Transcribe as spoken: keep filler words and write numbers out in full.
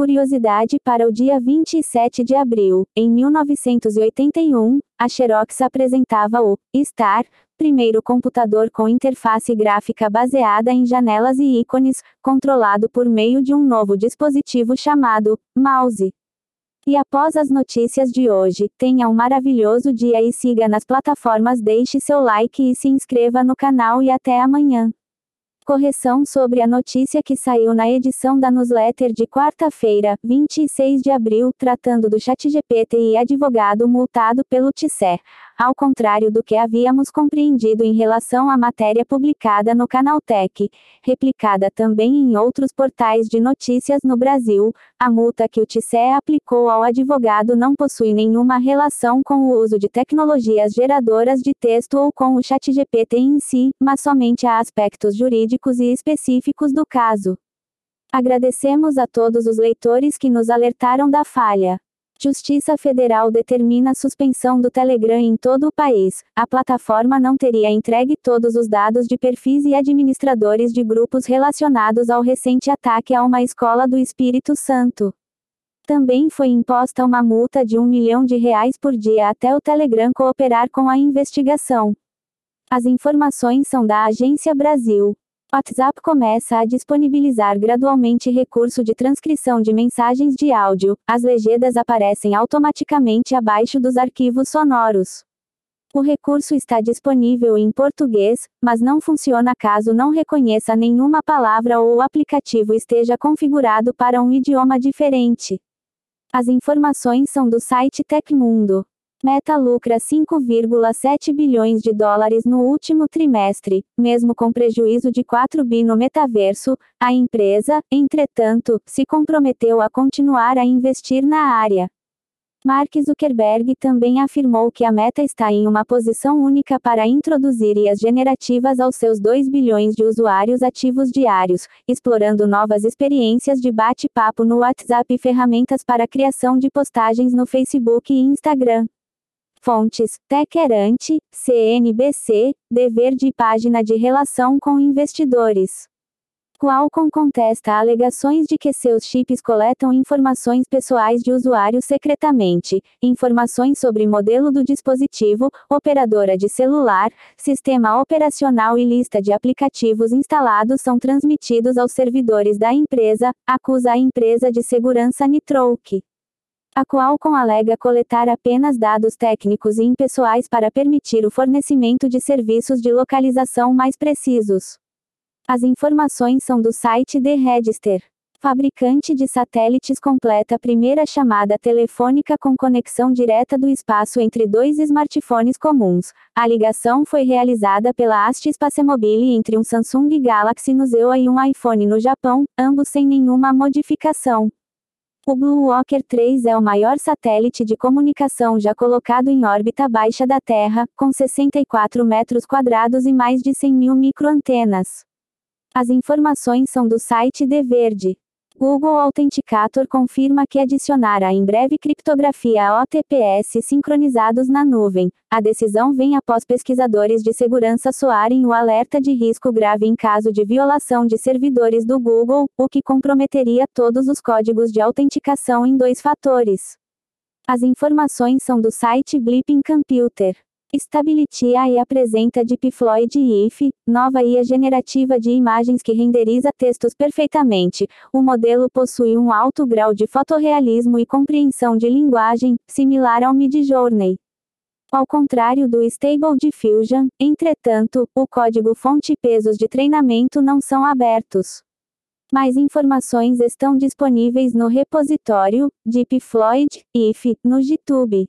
curiosidade para o dia vinte e sete de abril, em mil novecentos e oitenta e um, a Xerox apresentava o Star, primeiro computador com interface gráfica baseada em janelas e ícones, controlado por meio de um novo dispositivo chamado Mouse. E após as notícias de hoje, tenha um maravilhoso dia e siga nas plataformas, deixe seu like e se inscreva no canal e até amanhã. Correção sobre a notícia que saiu na edição da newsletter de quarta-feira, vinte e seis de abril, tratando do ChatGPT e advogado multado pelo T S E. Ao contrário do que havíamos compreendido em relação à matéria publicada no Canaltech, replicada também em outros portais de notícias no Brasil, a multa que o T S E aplicou ao advogado não possui nenhuma relação com o uso de tecnologias geradoras de texto ou com o ChatGPT em si, mas somente a aspectos jurídicos e específicos do caso. Agradecemos a todos os leitores que nos alertaram da falha. Justiça Federal determina a suspensão do Telegram em todo o país. A plataforma não teria entregue todos os dados de perfis e administradores de grupos relacionados ao recente ataque a uma escola do Espírito Santo. Também foi imposta uma multa de um milhão de reais por dia até o Telegram cooperar com a investigação. As informações são da Agência Brasil. WhatsApp começa a disponibilizar gradualmente recurso de transcrição de mensagens de áudio. As legendas aparecem automaticamente abaixo dos arquivos sonoros. O recurso está disponível em português, mas não funciona caso não reconheça nenhuma palavra ou o aplicativo esteja configurado para um idioma diferente. As informações são do site TecMundo. Meta lucra cinco vírgula sete bilhões de dólares no último trimestre, mesmo com prejuízo de quatro bilhões no metaverso. A empresa, entretanto, se comprometeu a continuar a investir na área. Mark Zuckerberg também afirmou que a Meta está em uma posição única para introduzir I As generativas aos seus dois bilhões de usuários ativos diários, explorando novas experiências de bate-papo no WhatsApp e ferramentas para criação de postagens no Facebook e Instagram. Fontes: Techerante, C N B C, dever de página de relação com investidores. Qualcomm contesta alegações de que seus chips coletam informações pessoais de usuários secretamente, informações sobre modelo do dispositivo, operadora de celular, sistema operacional e lista de aplicativos instalados são transmitidos aos servidores da empresa, acusa a empresa de segurança Nitrokey. A Qualcomm alega coletar apenas dados técnicos e impessoais para permitir o fornecimento de serviços de localização mais precisos. As informações são do site The Register. Fabricante de satélites completa a primeira chamada telefônica com conexão direta do espaço entre dois smartphones comuns. A ligação foi realizada pela A S T SpaceMobile entre um Samsung Galaxy no U S A e um iPhone no Japão, ambos sem nenhuma modificação. O BlueWalker três é o maior satélite de comunicação já colocado em órbita baixa da Terra, com sessenta e quatro metros quadrados e mais de cem mil microantenas. As informações são do site The Verde. Google Authenticator confirma que adicionará em breve criptografia a O T Ps sincronizados na nuvem. A decisão vem após pesquisadores de segurança soarem o alerta de risco grave em caso de violação de servidores do Google, o que comprometeria todos os códigos de autenticação em dois fatores. As informações são do site Bleeping Computer. Stability A I apresenta DeepFloyd I F, nova I A generativa de imagens que renderiza textos perfeitamente. O modelo possui um alto grau de fotorrealismo e compreensão de linguagem, similar ao MidJourney. Ao contrário do Stable Diffusion, entretanto, o código-fonte e pesos de treinamento não são abertos. Mais informações estão disponíveis no repositório DeepFloyd I F no GitHub.